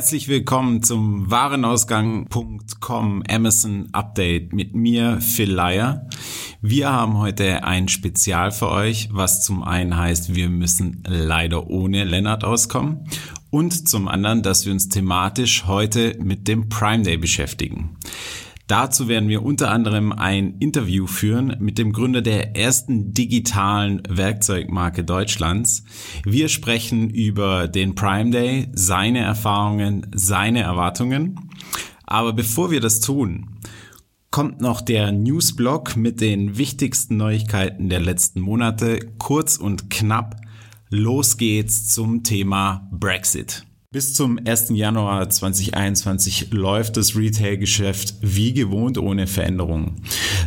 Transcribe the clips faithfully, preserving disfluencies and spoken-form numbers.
Herzlich willkommen zum Warenausgang Punkt com Amazon Update mit mir, Phil Leier. Wir haben heute ein Spezial für euch, was zum einen heißt, wir müssen leider ohne Lennart auskommen und zum anderen, dass wir uns thematisch heute mit dem Prime Day beschäftigen. Dazu werden wir unter anderem ein Interview führen mit dem Gründer der ersten digitalen Werkzeugmarke Deutschlands. Wir sprechen über den Prime Day, seine Erfahrungen, seine Erwartungen. Aber bevor wir das tun, kommt noch der Newsblock mit den wichtigsten Neuigkeiten der letzten Monate. Kurz und knapp, los geht's zum Thema Brexit. Bis zum ersten Januar zweitausendeinundzwanzig läuft das Retail-Geschäft wie gewohnt ohne Veränderungen.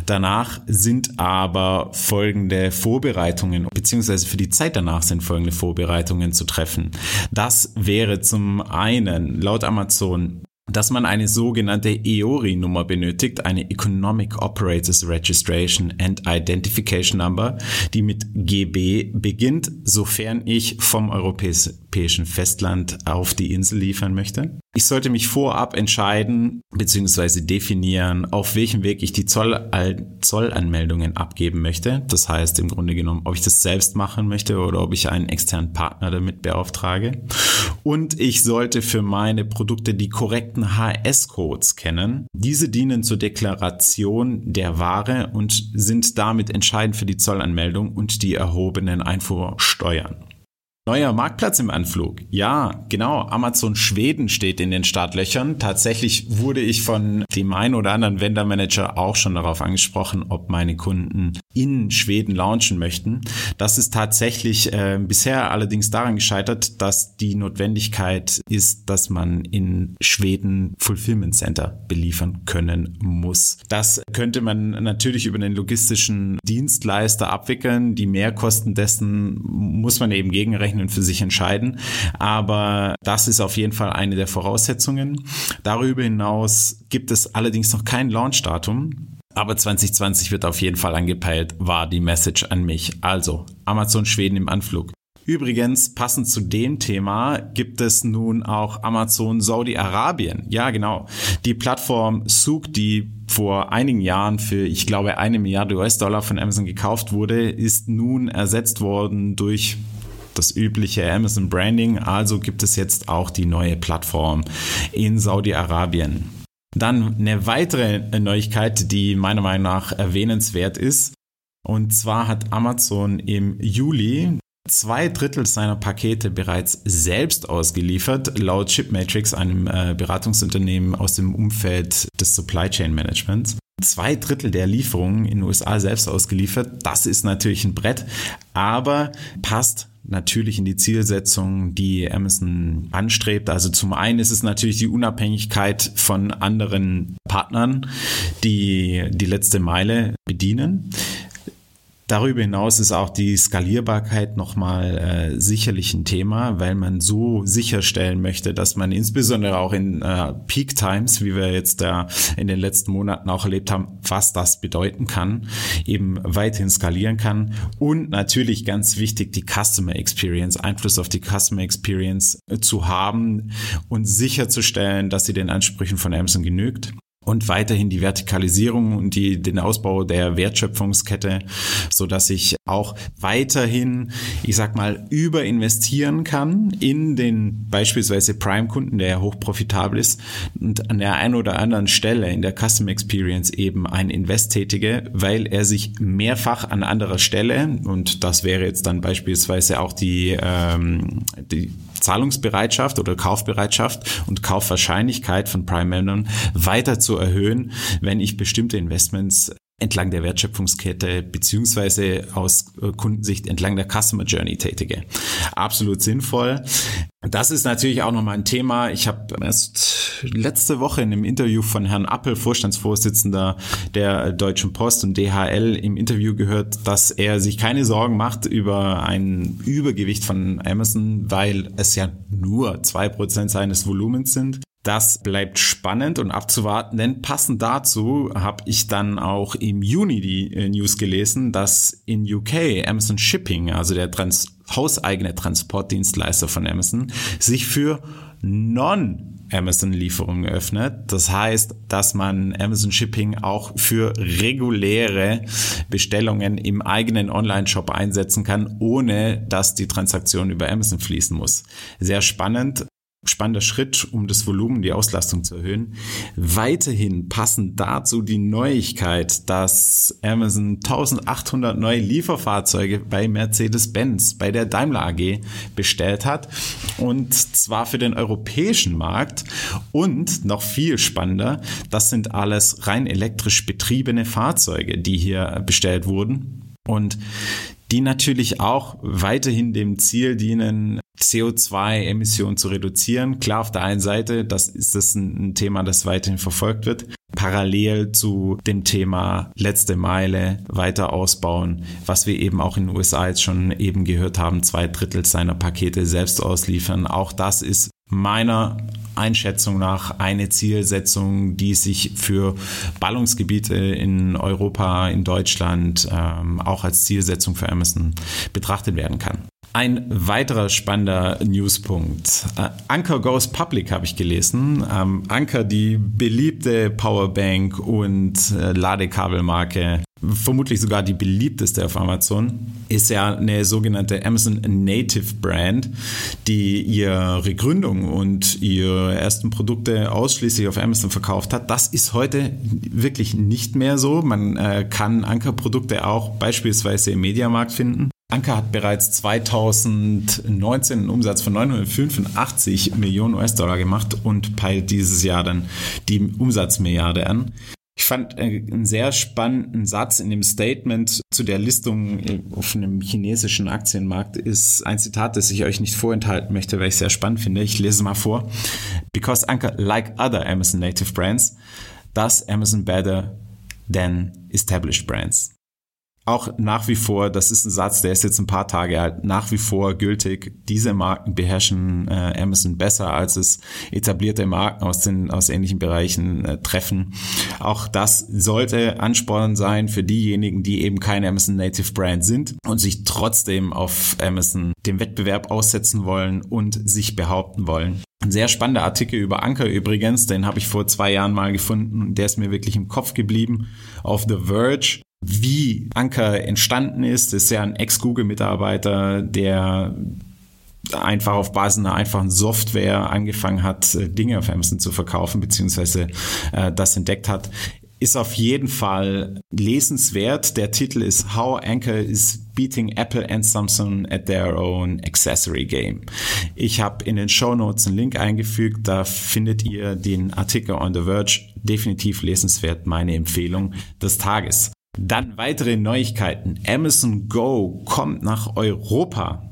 Danach sind aber folgende Vorbereitungen, beziehungsweise für die Zeit danach sind folgende Vorbereitungen zu treffen. Das wäre zum einen laut Amazon, dass man eine sogenannte E O R I-Nummer benötigt, eine Economic Operators Registration and Identification Number, die mit G B beginnt, sofern ich vom europäischen Festland auf die Insel liefern möchte. Ich sollte mich vorab entscheiden bzw. definieren, auf welchem Weg ich die Zoll- Zollanmeldungen abgeben möchte. Das heißt im Grunde genommen, ob ich das selbst machen möchte oder ob ich einen externen Partner damit beauftrage. Und ich sollte für meine Produkte die korrekten H S-Codes kennen. Diese dienen zur Deklaration der Ware und sind damit entscheidend für die Zollanmeldung und die erhobenen Einfuhrsteuern. Neuer Marktplatz im Anflug. Ja, genau. Amazon Schweden steht in den Startlöchern. Tatsächlich wurde ich von dem einen oder anderen Vendor Manager auch schon darauf angesprochen, ob meine Kunden in Schweden launchen möchten. Das ist tatsächlich äh, bisher allerdings daran gescheitert, dass die Notwendigkeit ist, dass man in Schweden Fulfillment Center beliefern können muss. Das könnte man natürlich über den logistischen Dienstleister abwickeln. Die Mehrkosten dessen muss man eben gegenrechnen und für sich entscheiden, aber das ist auf jeden Fall eine der Voraussetzungen. Darüber hinaus gibt es allerdings noch kein Launchdatum, aber zwanzig zwanzig wird auf jeden Fall angepeilt, war die Message an mich. Also Amazon Schweden im Anflug. Übrigens, passend zu dem Thema gibt es nun auch Amazon Saudi-Arabien. Ja, genau. Die Plattform Souq, die vor einigen Jahren für, ich glaube, eine Milliarde U S-Dollar von Amazon gekauft wurde, ist nun ersetzt worden durch das übliche Amazon Branding, also gibt es jetzt auch die neue Plattform in Saudi-Arabien. Dann eine weitere Neuigkeit, die meiner Meinung nach erwähnenswert ist. Und zwar hat Amazon im Juli zwei Drittel seiner Pakete bereits selbst ausgeliefert, laut Shipmatrix, einem Beratungsunternehmen aus dem Umfeld des Supply Chain Managements. Zwei Drittel der Lieferungen in den U S A selbst ausgeliefert. Das ist natürlich ein Brett, aber passt natürlich in die Zielsetzung, die Amazon anstrebt. Also zum einen ist es natürlich die Unabhängigkeit von anderen Partnern, die die letzte Meile bedienen. Darüber hinaus ist auch die Skalierbarkeit nochmal äh, sicherlich ein Thema, weil man so sicherstellen möchte, dass man insbesondere auch in äh, Peak Times, wie wir jetzt da äh, in den letzten Monaten auch erlebt haben, was das bedeuten kann, eben weiterhin skalieren kann. Und natürlich ganz wichtig, die Customer Experience, Einfluss auf die Customer Experience äh, zu haben und sicherzustellen, dass sie den Ansprüchen von Amazon genügt. Und weiterhin die Vertikalisierung und die, den Ausbau der Wertschöpfungskette, so dass ich auch weiterhin, ich sag mal, überinvestieren kann in den beispielsweise Prime-Kunden, der ja hochprofitabel ist, und an der einen oder anderen Stelle in der Custom Experience eben ein Invest tätige, weil er sich mehrfach an anderer Stelle, und das wäre jetzt dann beispielsweise auch die, ähm, die Zahlungsbereitschaft oder Kaufbereitschaft und Kaufwahrscheinlichkeit von Prime-Memnern weiter zu erhöhen, wenn ich bestimmte Investments entlang der Wertschöpfungskette beziehungsweise aus Kundensicht entlang der Customer Journey tätige. Absolut sinnvoll. Das ist natürlich auch nochmal ein Thema. Ich habe erst letzte Woche in einem Interview von Herrn Appel, Vorstandsvorsitzender der Deutschen Post und D H L, im Interview gehört, dass er sich keine Sorgen macht über ein Übergewicht von Amazon, weil es ja nur zwei Prozent seines Volumens sind. Das bleibt spannend und abzuwarten, denn passend dazu habe ich dann auch im Juni die News gelesen, dass in U K Amazon Shipping, also der trans- hauseigene Transportdienstleister von Amazon, sich für Non- Amazon-Lieferungen öffnet. Das heißt, dass man Amazon Shipping auch für reguläre Bestellungen im eigenen Online-Shop einsetzen kann, ohne dass die Transaktion über Amazon fließen muss. Sehr spannend. Spannender Schritt, um das Volumen, die Auslastung zu erhöhen. Weiterhin passend dazu die Neuigkeit, dass Amazon eintausendachthundert neue Lieferfahrzeuge bei Mercedes-Benz, bei der Daimler A G bestellt hat. Und zwar für den europäischen Markt. Und noch viel spannender, das sind alles rein elektrisch betriebene Fahrzeuge, die hier bestellt wurden. Und die natürlich auch weiterhin dem Ziel dienen, C O zwei Emissionen zu reduzieren. Klar, auf der einen Seite, das ist das ein Thema, das weiterhin verfolgt wird. Parallel zu dem Thema letzte Meile weiter ausbauen, was wir eben auch in den U S A jetzt schon eben gehört haben, zwei Drittel seiner Pakete selbst ausliefern. Auch das ist meiner Einschätzung nach eine Zielsetzung, die sich für Ballungsgebiete in Europa, in Deutschland ähm, auch als Zielsetzung für Amazon betrachtet werden kann. Ein weiterer spannender Newspunkt. Anker goes public, habe ich gelesen. Anker, die beliebte Powerbank und Ladekabelmarke, vermutlich sogar die beliebteste auf Amazon, ist ja eine sogenannte Amazon Native Brand, die ihre Gründung und ihre ersten Produkte ausschließlich auf Amazon verkauft hat. Das ist heute wirklich nicht mehr so. Man äh, kann Anker-Produkte auch beispielsweise im Mediamarkt finden. Anker hat bereits zweitausendneunzehn einen Umsatz von neunhundertfünfundachtzig Millionen U S-Dollar gemacht und peilt dieses Jahr dann die Umsatzmilliarde an. Ich fand einen sehr spannenden Satz in dem Statement zu der Listung auf einem chinesischen Aktienmarkt, ist ein Zitat, das ich euch nicht vorenthalten möchte, weil ich es sehr spannend finde. Ich lese es mal vor. Because Anker, like other Amazon native brands, does Amazon better than established brands. Auch nach wie vor, das ist ein Satz, der ist jetzt ein paar Tage alt, nach wie vor gültig. Diese Marken beherrschen äh, Amazon besser, als es etablierte Marken aus den aus ähnlichen Bereichen äh, treffen. Auch das sollte Ansporn sein für diejenigen, die eben keine Amazon Native Brand sind und sich trotzdem auf Amazon dem Wettbewerb aussetzen wollen und sich behaupten wollen. Ein sehr spannender Artikel über Anker übrigens, den habe ich vor zwei Jahren mal gefunden und der ist mir wirklich im Kopf geblieben, auf The Verge. Wie Anker entstanden ist, ist ja ein Ex-Google-Mitarbeiter, der einfach auf Basis einer einfachen Software angefangen hat, Dinge auf Amazon zu verkaufen, beziehungsweise äh, das entdeckt hat. Ist auf jeden Fall lesenswert. Der Titel ist How Anker is Beating Apple and Samsung at Their Own Accessory Game. Ich habe in den Shownotes einen Link eingefügt, da findet ihr den Artikel on The Verge. Definitiv lesenswert, meine Empfehlung des Tages. Dann weitere Neuigkeiten. Amazon Go kommt nach Europa.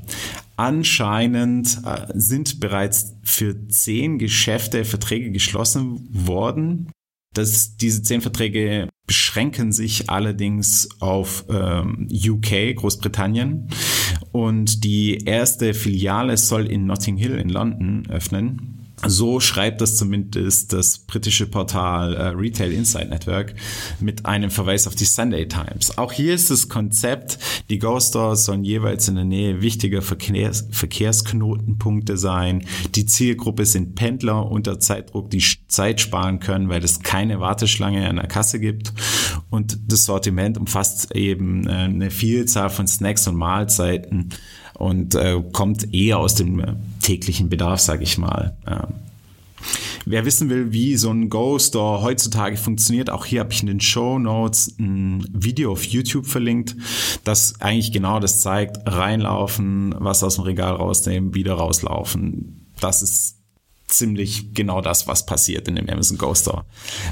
Anscheinend sind bereits für zehn Geschäfte Verträge geschlossen worden. Das, diese zehn Verträge beschränken sich allerdings auf ähm, U K, Großbritannien. Und die erste Filiale soll in Notting Hill in London öffnen. So schreibt das zumindest das britische Portal äh, Retail Insight Network mit einem Verweis auf die Sunday Times. Auch hier ist das Konzept, die Go Stores sollen jeweils in der Nähe wichtiger Verkehrs- Verkehrsknotenpunkte sein. Die Zielgruppe sind Pendler unter Zeitdruck, die Zeit sparen können, weil es keine Warteschlange an der Kasse gibt. Und das Sortiment umfasst eben äh, eine Vielzahl von Snacks und Mahlzeiten und äh, kommt eher aus dem äh, täglichen Bedarf, sage ich mal. Ähm, wer wissen will, wie so ein Go-Store heutzutage funktioniert, auch hier habe ich in den Shownotes ein Video auf YouTube verlinkt, das eigentlich genau das zeigt: reinlaufen, was aus dem Regal rausnehmen, wieder rauslaufen. Das ist ziemlich genau das, was passiert in dem Amazon Go-Store.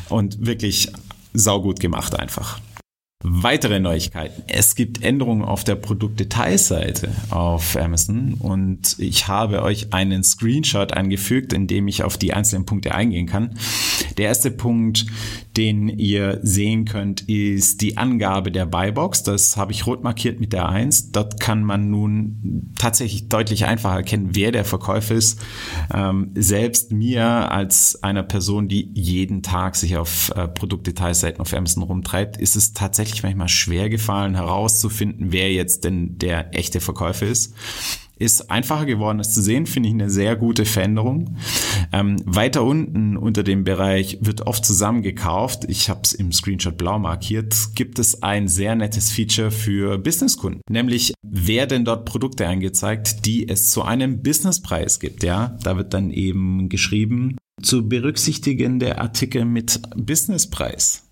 Und wirklich saugut gemacht einfach. Weitere Neuigkeiten. Es gibt Änderungen auf der Produktdetailseite auf Amazon und ich habe euch einen Screenshot angefügt, in dem ich auf die einzelnen Punkte eingehen kann. Der erste Punkt, den ihr sehen könnt, ist die Angabe der Buybox. Das habe ich rot markiert mit der eins. Dort kann man nun tatsächlich deutlich einfacher erkennen, wer der Verkäufer ist. Ähm, selbst mir als einer Person, die jeden Tag sich auf äh, Produktdetailseiten auf Amazon rumtreibt, ist es tatsächlich manchmal schwer gefallen, herauszufinden, wer jetzt denn der echte Verkäufer ist. ist einfacher geworden, das zu sehen, finde ich eine sehr gute Veränderung. Ähm, weiter unten unter dem Bereich wird oft zusammengekauft, ich habe es im Screenshot blau markiert, gibt es ein sehr nettes Feature für Businesskunden, nämlich werden dort Produkte angezeigt, die es zu einem Businesspreis gibt. Ja, da wird dann eben geschrieben, zu berücksichtigende Artikel mit Businesspreis.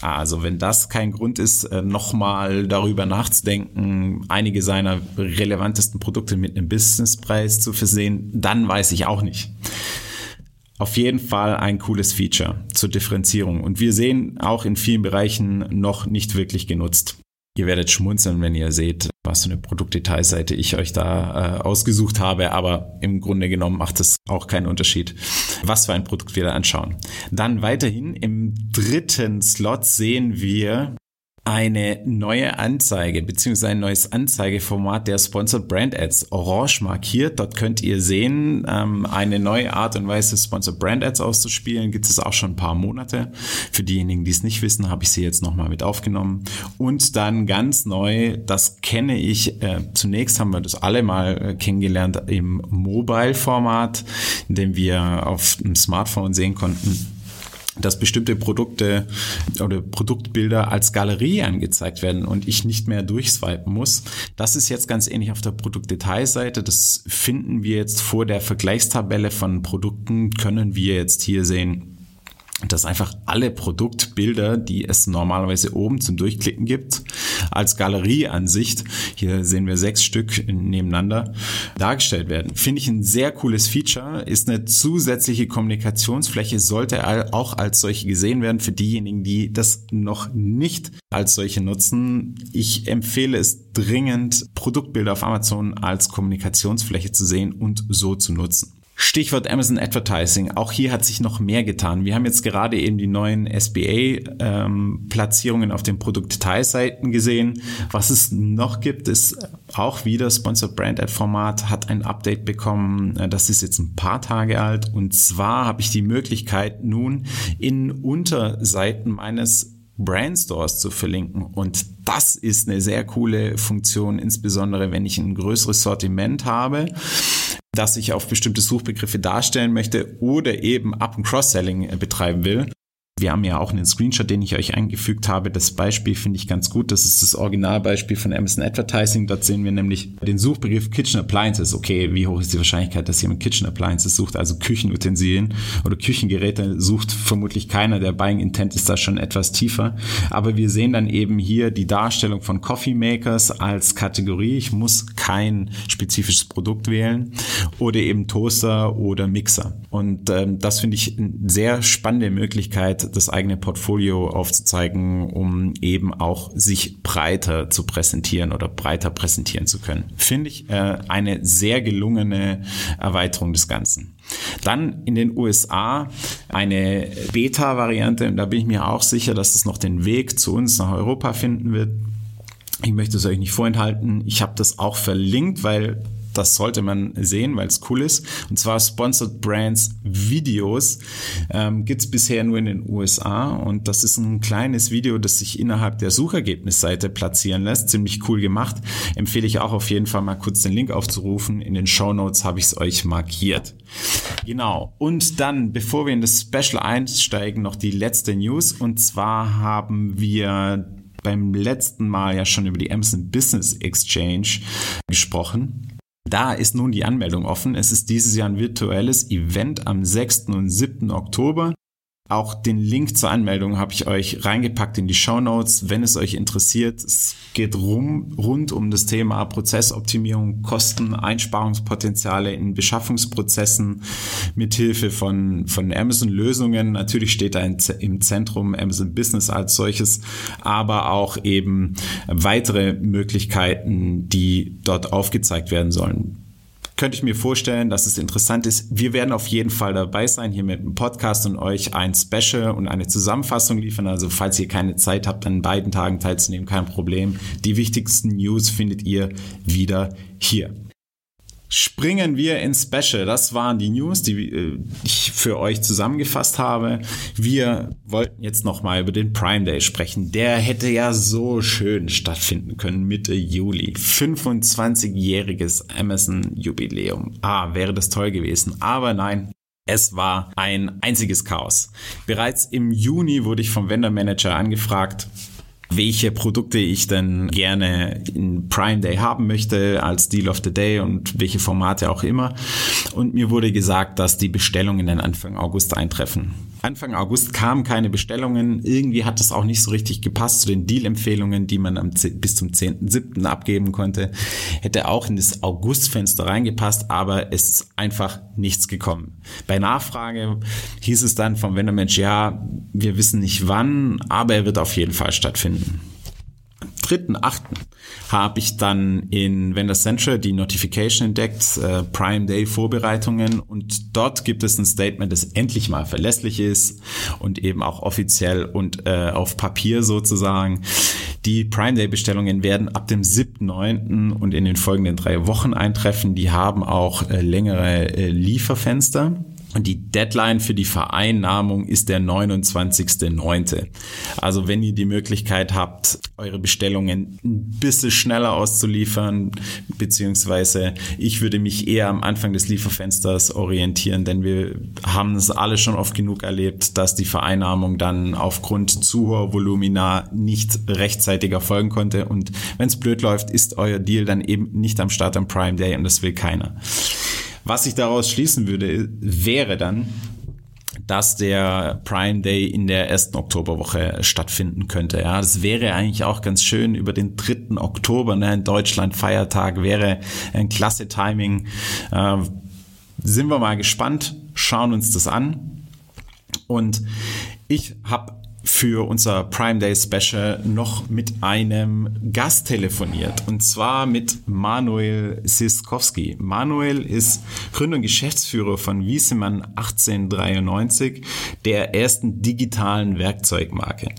Also wenn das kein Grund ist, nochmal darüber nachzudenken, einige seiner relevantesten Produkte mit einem Businesspreis zu versehen, dann weiß ich auch nicht. Auf jeden Fall ein cooles Feature zur Differenzierung. Und wir sehen auch in vielen Bereichen noch nicht wirklich genutzt. Ihr werdet schmunzeln, wenn ihr seht, was für eine Produktdetailseite ich euch da äh, ausgesucht habe. Aber im Grunde genommen macht es auch keinen Unterschied, was für ein Produkt wir da anschauen. Dann weiterhin im dritten Slot sehen wir eine neue Anzeige bzw. ein neues Anzeigeformat der Sponsored Brand Ads. Orange markiert, dort könnt ihr sehen, ähm, eine neue Art und Weise, Sponsored Brand Ads auszuspielen. Gibt es auch schon ein paar Monate. Für diejenigen, die es nicht wissen, habe ich sie jetzt nochmal mit aufgenommen. Und dann ganz neu, das kenne ich, äh, zunächst haben wir das alle mal kennengelernt im Mobile-Format, in dem wir auf dem Smartphone sehen konnten, dass bestimmte Produkte oder Produktbilder als Galerie angezeigt werden und ich nicht mehr durchswipen muss. Das ist jetzt ganz ähnlich auf der Produktdetailseite. Das finden wir jetzt vor der Vergleichstabelle von Produkten, können wir jetzt hier sehen, dass einfach alle Produktbilder, die es normalerweise oben zum Durchklicken gibt, als Galerieansicht, hier sehen wir sechs Stück nebeneinander, dargestellt werden. Finde ich ein sehr cooles Feature, ist eine zusätzliche Kommunikationsfläche, sollte auch als solche gesehen werden für diejenigen, die das noch nicht als solche nutzen. Ich empfehle es dringend, Produktbilder auf Amazon als Kommunikationsfläche zu sehen und so zu nutzen. Stichwort Amazon Advertising. Auch hier hat sich noch mehr getan. Wir haben jetzt gerade eben die neuen S B A-Platzierungen ähm, auf den Produktdetailseiten gesehen. Was es noch gibt, ist auch wieder Sponsored Brand Ad Format, hat ein Update bekommen. Das ist jetzt ein paar Tage alt. Und zwar habe ich die Möglichkeit, nun in Unterseiten meines Brand Stores zu verlinken. Und das ist eine sehr coole Funktion, insbesondere wenn ich ein größeres Sortiment habe, dass ich auf bestimmte Suchbegriffe darstellen möchte oder eben Up- und Cross-Selling betreiben will. Wir haben ja auch einen Screenshot, den ich euch eingefügt habe. Das Beispiel finde ich ganz gut. Das ist das Originalbeispiel von Amazon Advertising. Dort sehen wir nämlich den Suchbegriff Kitchen Appliances. Okay, wie hoch ist die Wahrscheinlichkeit, dass jemand Kitchen Appliances sucht, also Küchenutensilien oder Küchengeräte sucht vermutlich keiner. Der Buying Intent ist da schon etwas tiefer. Aber wir sehen dann eben hier die Darstellung von Coffee Makers als Kategorie. Ich muss kein spezifisches Produkt wählen oder eben Toaster oder Mixer. Und ähm, das finde ich eine sehr spannende Möglichkeit, das eigene Portfolio aufzuzeigen, um eben auch sich breiter zu präsentieren oder breiter präsentieren zu können. Finde ich äh, eine sehr gelungene Erweiterung des Ganzen. Dann in den U S A eine Beta-Variante, und da bin ich mir auch sicher, dass es noch den Weg zu uns nach Europa finden wird. Ich möchte es euch nicht vorenthalten. Ich habe das auch verlinkt, weil das sollte man sehen, weil es cool ist. Und zwar Sponsored Brands Videos ähm, gibt es bisher nur in den U S A. Und das ist ein kleines Video, das sich innerhalb der Suchergebnisseite platzieren lässt. Ziemlich cool gemacht. Empfehle ich auch auf jeden Fall mal kurz den Link aufzurufen. In den Shownotes habe ich es euch markiert. Genau. Und dann, bevor wir in das Special einsteigen, noch die letzte News. Und zwar haben wir beim letzten Mal ja schon über die Amazon Business Exchange gesprochen. Da ist nun die Anmeldung offen. Es ist dieses Jahr ein virtuelles Event am sechsten und siebten Oktober. Auch den Link zur Anmeldung habe ich euch reingepackt in die Shownotes, wenn es euch interessiert. Es geht rum, rund um das Thema Prozessoptimierung, Kosten, Einsparungspotenziale in Beschaffungsprozessen mithilfe von, von Amazon-Lösungen. Natürlich steht da in, im Zentrum Amazon Business als solches, aber auch eben weitere Möglichkeiten, die dort aufgezeigt werden sollen. Könnte ich mir vorstellen, dass es interessant ist. Wir werden auf jeden Fall dabei sein, hier mit dem Podcast und euch ein Special und eine Zusammenfassung liefern. Also falls ihr keine Zeit habt, an beiden Tagen teilzunehmen, kein Problem. Die wichtigsten News findet ihr wieder hier. springen wir ins Special. Das waren die News, die ich für euch zusammengefasst habe. Wir wollten jetzt nochmal über den Prime Day sprechen. Der hätte ja so schön stattfinden können Mitte Juli. fünfundzwanzigjähriges Amazon-Jubiläum. Ah, wäre das toll gewesen. Aber nein. Es war ein einziges Chaos. Bereits im Juni wurde ich vom Vendor Manager angefragt, welche Produkte ich denn gerne in Prime Day haben möchte als Deal of the Day und welche Formate auch immer. Und mir wurde gesagt, dass die Bestellungen dann Anfang August eintreffen. Anfang August kamen keine Bestellungen. Irgendwie hat das auch nicht so richtig gepasst zu den Deal-Empfehlungen, die man am zehn bis zum zehnten siebten abgeben konnte. Hätte auch in das Augustfenster reingepasst, aber es ist einfach nichts gekommen. Bei Nachfrage hieß es dann vom Vendor-Mensch, ja, wir wissen nicht wann, aber er wird auf jeden Fall stattfinden. Am dritten achten habe ich dann in Vendor Central die Notification entdeckt, äh, Prime Day Vorbereitungen, und dort gibt es ein Statement, das endlich mal verlässlich ist und eben auch offiziell und äh, auf Papier sozusagen. Die Prime Day Bestellungen werden ab dem siebten neunten und in den folgenden drei Wochen eintreffen. Die haben auch äh, längere äh, Lieferfenster. Und die Deadline für die Vereinnahmung ist der neunundzwanzigsten neunten Also wenn ihr die Möglichkeit habt, eure Bestellungen ein bisschen schneller auszuliefern, beziehungsweise ich würde mich eher am Anfang des Lieferfensters orientieren, denn wir haben es alle schon oft genug erlebt, dass die Vereinnahmung dann aufgrund zu hoher Volumina nicht rechtzeitig erfolgen konnte. Und wenn es blöd läuft, ist euer Deal dann eben nicht am Start am Prime Day und das will keiner. Was ich daraus schließen würde, wäre dann, dass der Prime Day in der ersten Oktoberwoche stattfinden könnte. Ja, das wäre eigentlich auch ganz schön über den dritten Oktober, ne, in Deutschland Feiertag, wäre ein klasse Timing. Äh, sind wir mal gespannt, schauen uns das an. Und ich habe für unser Prime Day Special noch mit einem Gast telefoniert, und zwar mit Manuel Siskowski. Manuel ist Gründer und Geschäftsführer von Wiesemann achtzehnhundertdreiundneunzig, der ersten digitalen Werkzeugmarke.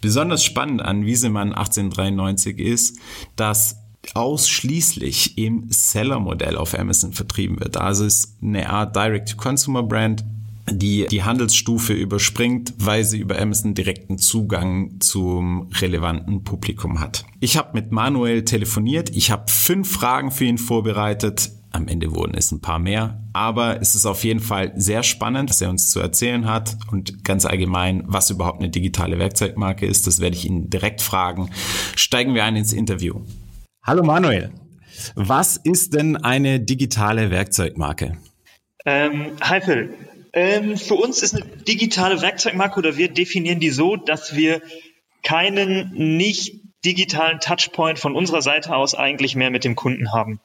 Besonders spannend an Wiesemann achtzehnhundertdreiundneunzig ist, dass ausschließlich im Seller-Modell auf Amazon vertrieben wird. Also ist eine Art Direct-to-Consumer-Brand, die die Handelsstufe überspringt, weil sie über Amazon direkten Zugang zum relevanten Publikum hat. Ich habe mit Manuel telefoniert, ich habe fünf Fragen für ihn vorbereitet. Am Ende wurden es ein paar mehr, aber es ist auf jeden Fall sehr spannend, was er uns zu erzählen hat, und ganz allgemein, was überhaupt eine digitale Werkzeugmarke ist, das werde ich ihn direkt fragen. Steigen wir ein ins Interview. Hallo Manuel, was ist denn eine digitale Werkzeugmarke? Ähm, hi Phil. Ähm, für uns ist eine digitale Werkzeugmarke, oder wir definieren die so, dass wir keinen nicht digitalen Touchpoint von unserer Seite aus eigentlich mehr mit dem Kunden haben.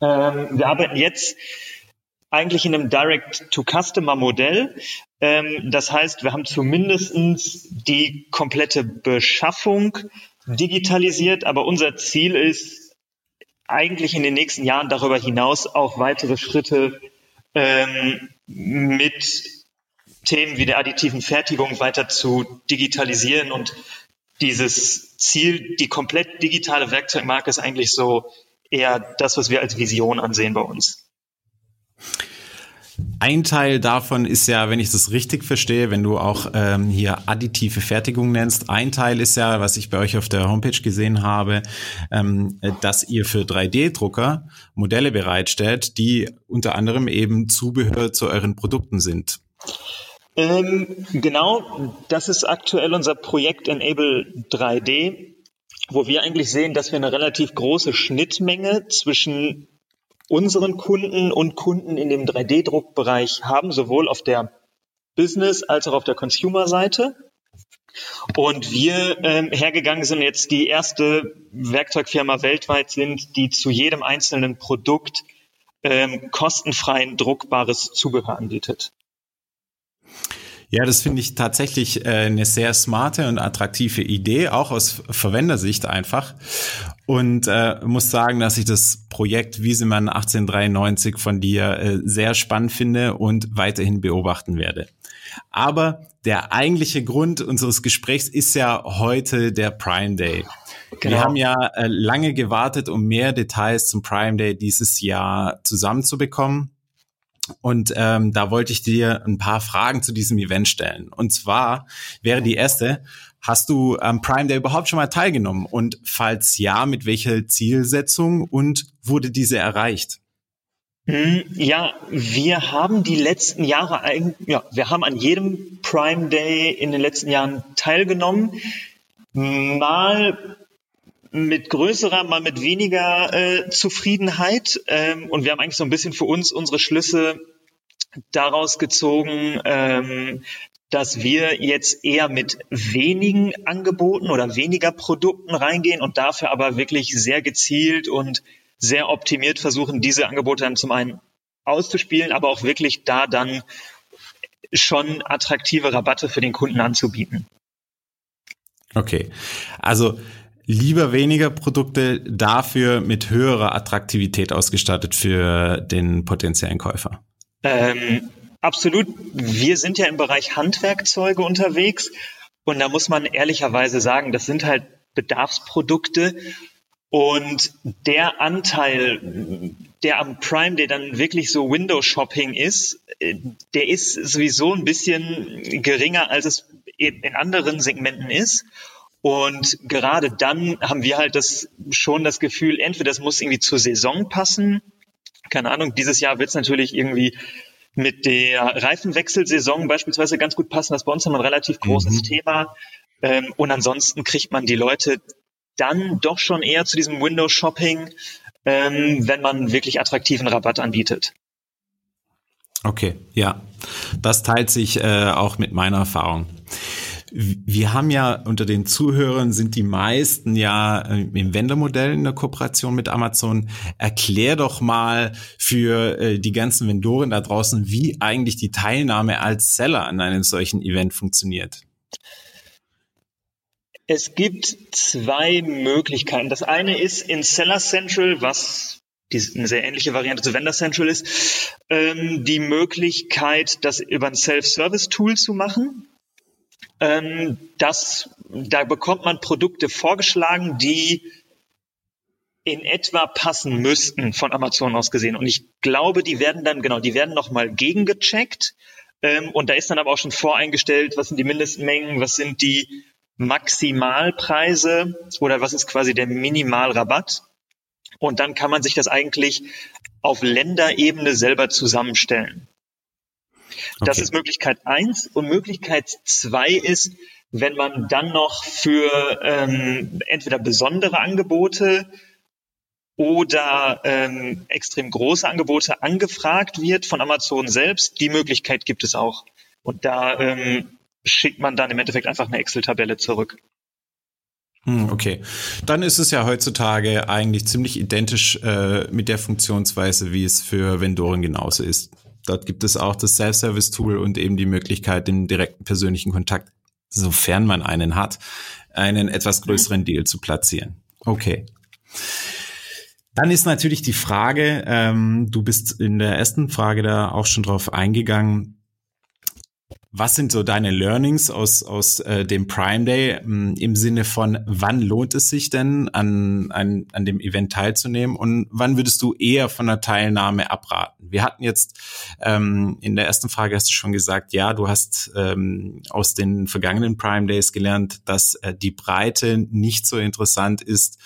Ähm, wir arbeiten jetzt eigentlich in einem Direct-to-Customer-Modell. Ähm, das heißt, wir haben zumindest die komplette Beschaffung digitalisiert, aber unser Ziel ist eigentlich in den nächsten Jahren darüber hinaus auch weitere Schritte ähm, mit Themen wie der additiven Fertigung weiter zu digitalisieren, und dieses Ziel, die komplett digitale Werkzeugmarke, ist eigentlich so eher das, was wir als Vision ansehen bei uns. Ein Teil davon ist ja, wenn ich das richtig verstehe, wenn du auch ähm, hier additive Fertigung nennst, ein Teil ist ja, was ich bei euch auf der Homepage gesehen habe, ähm, dass ihr für drei D Drucker Modelle bereitstellt, die unter anderem eben Zubehör zu euren Produkten sind. Ähm, genau, das ist aktuell unser Projekt Enable drei D, wo wir eigentlich sehen, dass wir eine relativ große Schnittmenge zwischen unseren Kunden und Kunden in dem drei D Druckbereich haben, sowohl auf der Business- als auch auf der Consumer-Seite. Und wir ähm, hergegangen sind, jetzt die erste Werkzeugfirma weltweit sind, die zu jedem einzelnen Produkt ähm, kostenfreien druckbares Zubehör anbietet. Ja, das finde ich tatsächlich äh, eine sehr smarte und attraktive Idee, auch aus Verwendersicht einfach. Und äh, muss sagen, dass ich das Projekt Wiesemann achtzehnhundertdreiundneunzig von dir äh, sehr spannend finde und weiterhin beobachten werde. Aber der eigentliche Grund unseres Gesprächs ist ja heute der Prime Day. Genau. Wir haben ja äh, lange gewartet, um mehr Details zum Prime Day dieses Jahr zusammenzubekommen. Und ähm, da wollte ich dir ein paar Fragen zu diesem Event stellen. Und zwar wäre die erste: Hast du am Prime Day überhaupt schon mal teilgenommen? Und falls ja, mit welcher Zielsetzung und wurde diese erreicht? Ja, wir haben die letzten Jahre, ja, wir haben an jedem Prime Day in den letzten Jahren teilgenommen. Mal mit größerer, mal mit weniger äh, Zufriedenheit. Ähm, und wir haben eigentlich so ein bisschen für uns unsere Schlüsse daraus gezogen, ähm, dass wir jetzt eher mit wenigen Angeboten oder weniger Produkten reingehen und dafür aber wirklich sehr gezielt und sehr optimiert versuchen, diese Angebote dann zum einen auszuspielen, aber auch wirklich da dann schon attraktive Rabatte für den Kunden anzubieten. Okay, also lieber weniger Produkte, dafür mit höherer Attraktivität ausgestattet für den potenziellen Käufer. Ähm, absolut. Wir sind ja im Bereich Handwerkzeuge unterwegs und da muss man ehrlicherweise sagen, das sind halt Bedarfsprodukte. Und der Anteil, der am Prime Day dann wirklich so Window-Shopping ist, der ist sowieso ein bisschen geringer, als es in anderen Segmenten ist. Und gerade dann haben wir halt das schon das Gefühl, entweder das muss irgendwie zur Saison passen. Keine Ahnung, dieses Jahr wird es natürlich irgendwie mit der Reifenwechselsaison beispielsweise ganz gut passen. Das ist bei uns immer ein relativ großes mhm. Thema. Und ansonsten kriegt man die Leute dann doch schon eher zu diesem Window-Shopping, ähm, wenn man wirklich attraktiven Rabatt anbietet. Okay, ja. Das teilt sich äh, auch mit meiner Erfahrung. Wir haben ja unter den Zuhörern, sind die meisten ja im Vendor-Modell in der Kooperation mit Amazon. Erklär doch mal für äh, die ganzen Vendoren da draußen, wie eigentlich die Teilnahme als Seller an einem solchen Event funktioniert. Es gibt zwei Möglichkeiten. Das eine ist in Seller Central, was eine sehr ähnliche Variante zu Vendor Central ist, ähm, die Möglichkeit, das über ein Self-Service-Tool zu machen. Ähm, das, da bekommt man Produkte vorgeschlagen, die in etwa passen müssten, von Amazon aus gesehen. Und ich glaube, die werden dann, genau, die werden nochmal gegengecheckt. Ähm, und da ist dann aber auch schon voreingestellt, was sind die Mindestmengen, was sind die Maximalpreise oder was ist quasi der Minimalrabatt. Und dann kann man sich das eigentlich auf Länderebene selber zusammenstellen. Okay. Das ist Möglichkeit eins. Und Möglichkeit zwei ist, wenn man dann noch für ähm, entweder besondere Angebote oder ähm, extrem große Angebote angefragt wird von Amazon selbst, die Möglichkeit gibt es auch. Und da ähm, schickt man dann im Endeffekt einfach eine Excel-Tabelle zurück. Okay, dann ist es ja heutzutage eigentlich ziemlich identisch äh, mit der Funktionsweise, wie es für Vendoren genauso ist. Dort gibt es auch das Self-Service-Tool und eben die Möglichkeit, den direkten persönlichen Kontakt, sofern man einen hat, einen etwas größeren mhm. Deal zu platzieren. Okay. Dann ist natürlich die Frage, ähm, du bist in der ersten Frage da auch schon drauf eingegangen, was sind so deine Learnings aus aus äh, dem Prime Day mh, im Sinne von, wann lohnt es sich denn, an, an an dem Event teilzunehmen und wann würdest du eher von der Teilnahme abraten? Wir hatten jetzt ähm, in der ersten Frage hast du schon gesagt, ja, du hast ähm, aus den vergangenen Prime Days gelernt, dass äh, die Breite nicht so interessant ist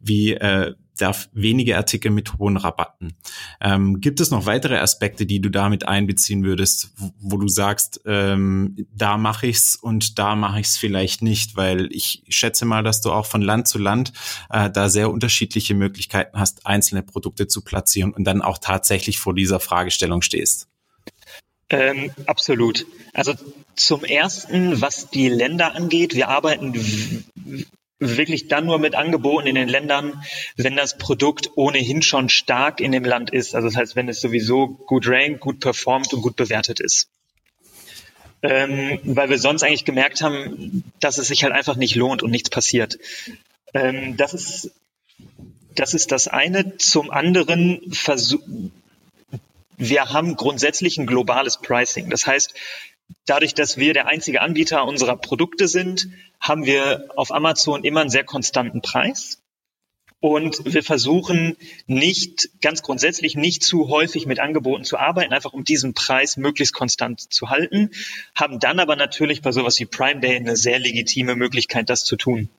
wie äh, darf wenige Artikel mit hohen Rabatten. Ähm, gibt es noch weitere Aspekte, die du damit einbeziehen würdest, wo, wo du sagst, ähm, da mache ich's und da mache ich's vielleicht nicht, weil ich schätze mal, dass du auch von Land zu Land äh, da sehr unterschiedliche Möglichkeiten hast, einzelne Produkte zu platzieren und dann auch tatsächlich vor dieser Fragestellung stehst. Ähm, absolut. Also zum Ersten, was die Länder angeht, wir arbeiten w- w- wirklich dann nur mit Angeboten in den Ländern, wenn das Produkt ohnehin schon stark in dem Land ist. Also das heißt, wenn es sowieso gut rankt, gut performt und gut bewertet ist. Ähm, weil wir sonst eigentlich gemerkt haben, dass es sich halt einfach nicht lohnt und nichts passiert. Ähm, das ist, das ist das eine. Zum anderen, versuch- wir haben grundsätzlich ein globales Pricing. Das heißt, Dadurch, dass wir der einzige Anbieter unserer Produkte sind, haben wir auf Amazon immer einen sehr konstanten Preis. Und wir versuchen nicht, ganz grundsätzlich nicht zu häufig mit Angeboten zu arbeiten, einfach um diesen Preis möglichst konstant zu halten, haben dann aber natürlich bei sowas wie Prime Day eine sehr legitime Möglichkeit, das zu tun.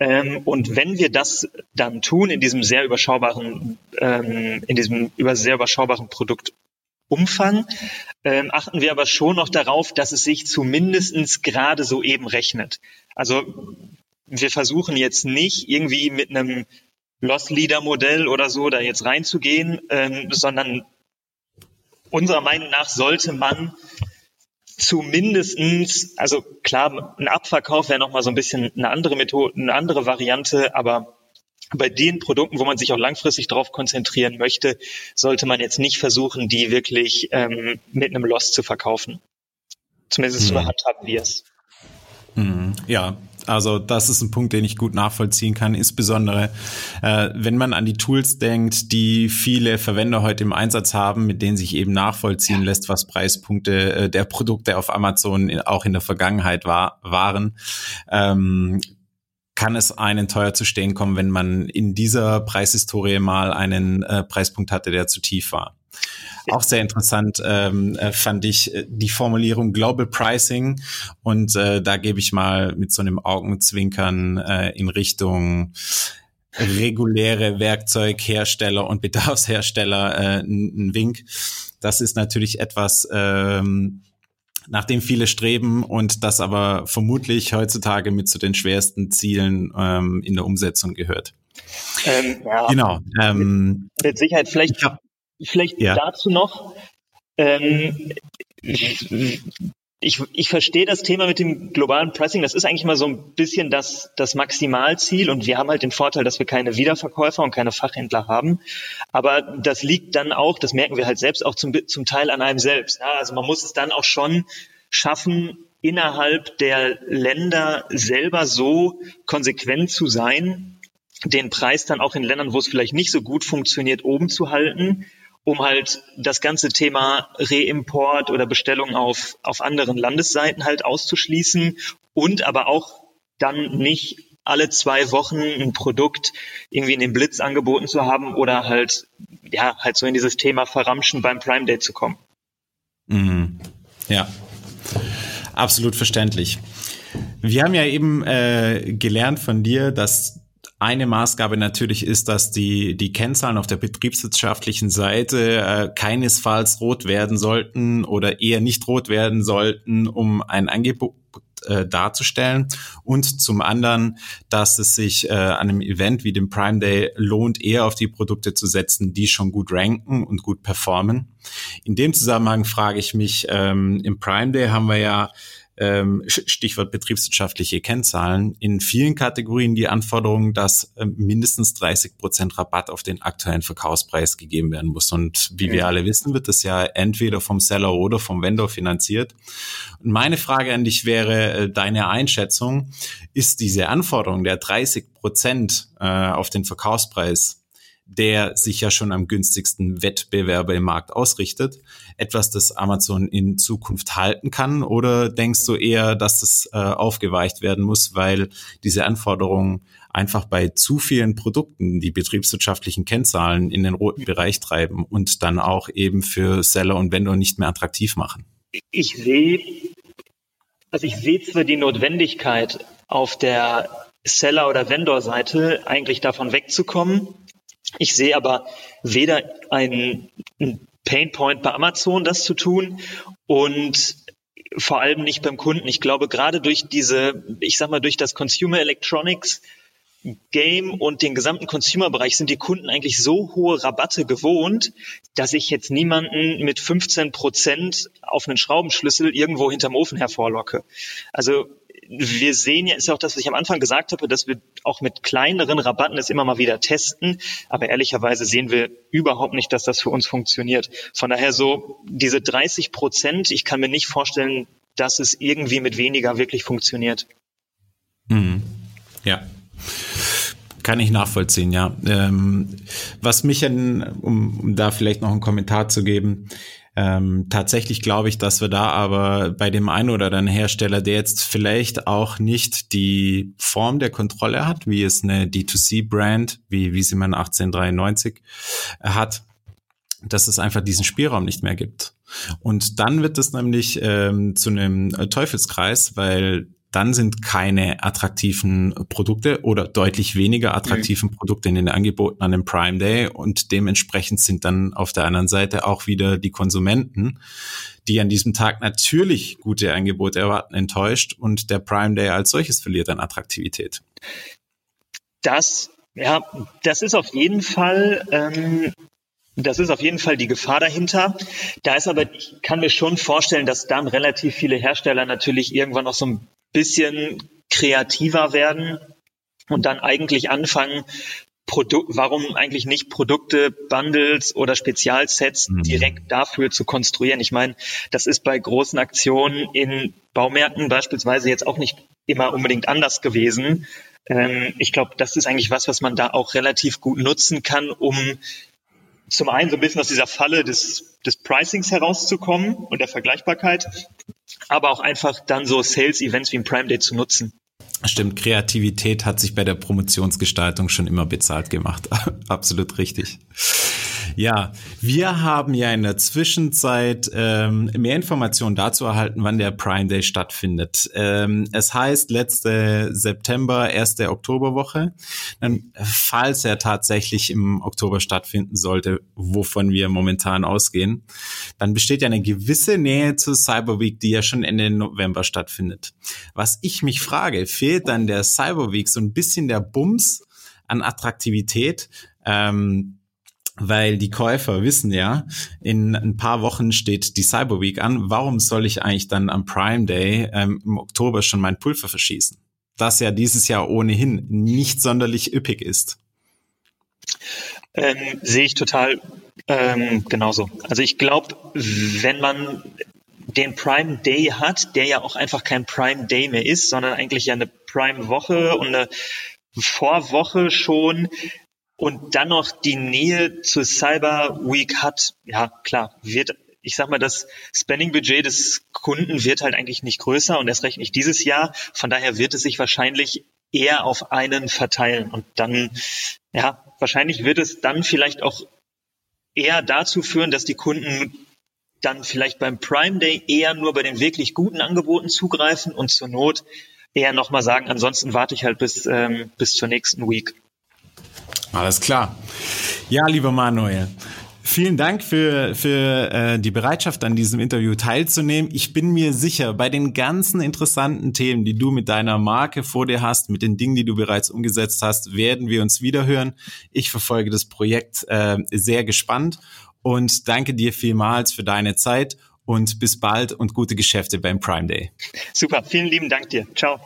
Ähm, und wenn wir das dann tun in diesem sehr überschaubaren, ähm, in diesem über sehr überschaubaren Produktumfang, ähm, achten wir aber schon noch darauf, dass es sich zumindest gerade so eben rechnet. Also wir versuchen jetzt nicht irgendwie mit einem Loss-Leader-Modell oder so da jetzt reinzugehen, ähm, sondern unserer Meinung nach sollte man zumindestens, also klar, ein Abverkauf wäre nochmal so ein bisschen eine andere Methode, eine andere Variante, aber bei den Produkten, wo man sich auch langfristig darauf konzentrieren möchte, sollte man jetzt nicht versuchen, die wirklich ähm, mit einem Loss zu verkaufen. Zumindest so handhaben wir es. Ja, also das ist ein Punkt, den ich gut nachvollziehen kann, insbesondere äh, wenn man an die Tools denkt, die viele Verwender heute im Einsatz haben, mit denen sich eben nachvollziehen ja. lässt, was Preispunkte äh, der Produkte auf Amazon in, auch in der Vergangenheit war, waren. Ähm, kann es einen teuer zu stehen kommen, wenn man in dieser Preishistorie mal einen äh, Preispunkt hatte, der zu tief war. Auch sehr interessant ähm, fand ich die Formulierung Global Pricing und äh, da gebe ich mal mit so einem Augenzwinkern äh, in Richtung reguläre Werkzeughersteller und Bedarfshersteller äh, einen Wink. Das ist natürlich etwas, ähm, nach dem viele streben und das aber vermutlich heutzutage mit zu den schwersten Zielen ähm, in der Umsetzung gehört. Ähm, ja. Genau. Ähm, mit, mit Sicherheit vielleicht... Ja. Vielleicht ja. dazu noch, ähm, ich, ich verstehe das Thema mit dem globalen Pricing, das ist eigentlich mal so ein bisschen das, das Maximalziel und wir haben halt den Vorteil, dass wir keine Wiederverkäufer und keine Fachhändler haben, aber das liegt dann auch, das merken wir halt selbst auch zum, zum Teil an einem selbst, ja, also man muss es dann auch schon schaffen, innerhalb der Länder selber so konsequent zu sein, den Preis dann auch in Ländern, wo es vielleicht nicht so gut funktioniert, oben zu halten, um halt das ganze Thema Reimport oder Bestellung auf, auf anderen Landesseiten halt auszuschließen und aber auch dann nicht alle zwei Wochen ein Produkt irgendwie in den Blitz angeboten zu haben oder halt, ja, halt so in dieses Thema Verramschen beim Prime Day zu kommen. Mhm. Ja, absolut verständlich. Wir haben ja eben äh, gelernt von dir, dass eine Maßgabe natürlich ist, dass die die Kennzahlen auf der betriebswirtschaftlichen Seite äh, keinesfalls rot werden sollten oder eher nicht rot werden sollten, um ein Angebot äh, darzustellen. Und zum anderen, dass es sich äh, an einem Event wie dem Prime Day lohnt, eher auf die Produkte zu setzen, die schon gut ranken und gut performen. In dem Zusammenhang frage ich mich, ähm, im Prime Day haben wir ja Stichwort betriebswirtschaftliche Kennzahlen, in vielen Kategorien die Anforderung, dass mindestens dreißig Prozent Rabatt auf den aktuellen Verkaufspreis gegeben werden muss. Und wie ja. wir alle wissen, wird das ja entweder vom Seller oder vom Vendor finanziert. Und meine Frage an dich wäre, deine Einschätzung, ist diese Anforderung der dreißig Prozent auf den Verkaufspreis, der sich ja schon am günstigsten Wettbewerber im Markt ausrichtet, etwas, das Amazon in Zukunft halten kann? Oder denkst du eher, dass das äh, aufgeweicht werden muss, weil diese Anforderungen einfach bei zu vielen Produkten die betriebswirtschaftlichen Kennzahlen in den roten Bereich treiben und dann auch eben für Seller und Vendor nicht mehr attraktiv machen? Ich sehe, also ich sehe zwar die Notwendigkeit, auf der Seller- oder Vendor-Seite eigentlich davon wegzukommen. Ich sehe aber weder einen Painpoint bei Amazon, das zu tun, und vor allem nicht beim Kunden. Ich glaube, gerade durch diese, ich sag mal, durch das Consumer Electronics Game und den gesamten Consumer-Bereich sind die Kunden eigentlich so hohe Rabatte gewohnt, dass ich jetzt niemanden mit fünfzehn Prozent auf einen Schraubenschlüssel irgendwo hinterm Ofen hervorlocke. Also wir sehen ja, ist ja auch das, was ich am Anfang gesagt habe, dass wir auch mit kleineren Rabatten es immer mal wieder testen. Aber ehrlicherweise sehen wir überhaupt nicht, dass das für uns funktioniert. Von daher so diese dreißig Prozent, ich kann mir nicht vorstellen, dass es irgendwie mit weniger wirklich funktioniert. Mhm. Ja. Kann ich nachvollziehen, ja. Ähm, was mich, an, um, um da vielleicht noch einen Kommentar zu geben, Ähm, tatsächlich glaube ich, dass wir da aber bei dem einen oder anderen Hersteller, der jetzt vielleicht auch nicht die Form der Kontrolle hat, wie es eine D zwei C Brand wie Wiesemann achtzehnhundertdreiundneunzig hat, dass es einfach diesen Spielraum nicht mehr gibt. Und dann wird es nämlich ähm, zu einem Teufelskreis, weil dann sind keine attraktiven Produkte oder deutlich weniger attraktiven mhm. Produkte in den Angeboten an dem Prime Day und dementsprechend sind dann auf der anderen Seite auch wieder die Konsumenten, die an diesem Tag natürlich gute Angebote erwarten, enttäuscht und der Prime Day als solches verliert an Attraktivität. Das, ja, das ist auf jeden Fall... Ähm Das ist auf jeden Fall die Gefahr dahinter. Da ist aber, ich kann mir schon vorstellen, dass dann relativ viele Hersteller natürlich irgendwann noch so ein bisschen kreativer werden und dann eigentlich anfangen, Produ- warum eigentlich nicht Produkte, Bundles oder Spezialsets mhm. direkt dafür zu konstruieren. Ich meine, das ist bei großen Aktionen in Baumärkten beispielsweise jetzt auch nicht immer unbedingt anders gewesen. Ähm, ich glaube, das ist eigentlich was, was man da auch relativ gut nutzen kann, um zum einen so ein bisschen aus dieser Falle des, des Pricings herauszukommen und der Vergleichbarkeit, aber auch einfach dann so Sales-Events wie ein Prime Day zu nutzen. Stimmt, Kreativität hat sich bei der Promotionsgestaltung schon immer bezahlt gemacht. Absolut richtig. Ja, wir haben ja in der Zwischenzeit ähm, mehr Informationen dazu erhalten, wann der Prime Day stattfindet. Ähm, es heißt letzte September, erste Oktoberwoche. Dann, falls er tatsächlich im Oktober stattfinden sollte, wovon wir momentan ausgehen, dann besteht ja eine gewisse Nähe zur Cyber Week, die ja schon Ende November stattfindet. Was ich mich frage, fehlt dann der Cyber Week so ein bisschen der Bums an Attraktivität? Ähm, Weil die Käufer wissen ja, in ein paar Wochen steht die Cyber Week an. Warum soll ich eigentlich dann am Prime Day ähm, im Oktober schon mein Pulver verschießen? Das ja dieses Jahr ohnehin nicht sonderlich üppig ist. Ähm, sehe ich total ähm, genauso. Also ich glaube, wenn man den Prime Day hat, der ja auch einfach kein Prime Day mehr ist, sondern eigentlich ja eine Prime Woche und eine Vorwoche schon, und dann noch die Nähe zur Cyber Week hat, ja klar, wird, ich sag mal, das Spending-Budget des Kunden wird halt eigentlich nicht größer und erst recht nicht dieses Jahr. Von daher wird es sich wahrscheinlich eher auf einen verteilen. Und dann, ja, wahrscheinlich wird es dann vielleicht auch eher dazu führen, dass die Kunden dann vielleicht beim Prime Day eher nur bei den wirklich guten Angeboten zugreifen und zur Not eher nochmal sagen, ansonsten warte ich halt bis, ähm, bis zur nächsten Week. Alles klar. Ja, lieber Manuel, vielen Dank für, für äh, die Bereitschaft, an diesem Interview teilzunehmen. Ich bin mir sicher, bei den ganzen interessanten Themen, die du mit deiner Marke vor dir hast, mit den Dingen, die du bereits umgesetzt hast, werden wir uns wiederhören. Ich verfolge das Projekt äh, sehr gespannt und danke dir vielmals für deine Zeit und bis bald und gute Geschäfte beim Prime Day. Super, vielen lieben Dank dir. Ciao.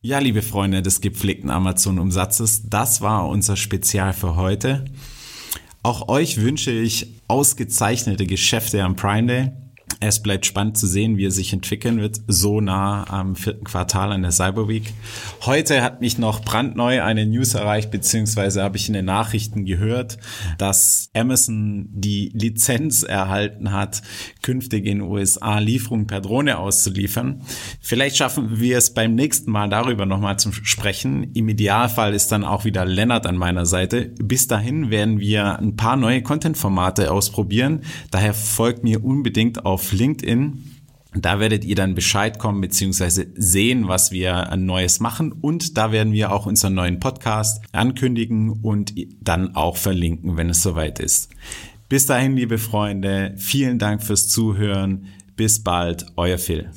Ja, liebe Freunde des gepflegten Amazon-Umsatzes, das war unser Spezial für heute. Auch euch wünsche ich ausgezeichnete Geschäfte am Prime Day. Es bleibt spannend zu sehen, wie er sich entwickeln wird, so nah am vierten Quartal an der Cyber Week. Heute hat mich noch brandneu eine News erreicht, beziehungsweise habe ich in den Nachrichten gehört, dass Amazon die Lizenz erhalten hat, künftig in den U S A Lieferungen per Drohne auszuliefern. Vielleicht schaffen wir es beim nächsten Mal darüber nochmal zu sprechen. Im Idealfall ist dann auch wieder Lennart an meiner Seite. Bis dahin werden wir ein paar neue Content-Formate ausprobieren. Daher folgt mir unbedingt auf LinkedIn. Da werdet ihr dann Bescheid kommen bzw. sehen, was wir Neues machen und da werden wir auch unseren neuen Podcast ankündigen und dann auch verlinken, wenn es soweit ist. Bis dahin, liebe Freunde, vielen Dank fürs Zuhören. Bis bald, euer Phil.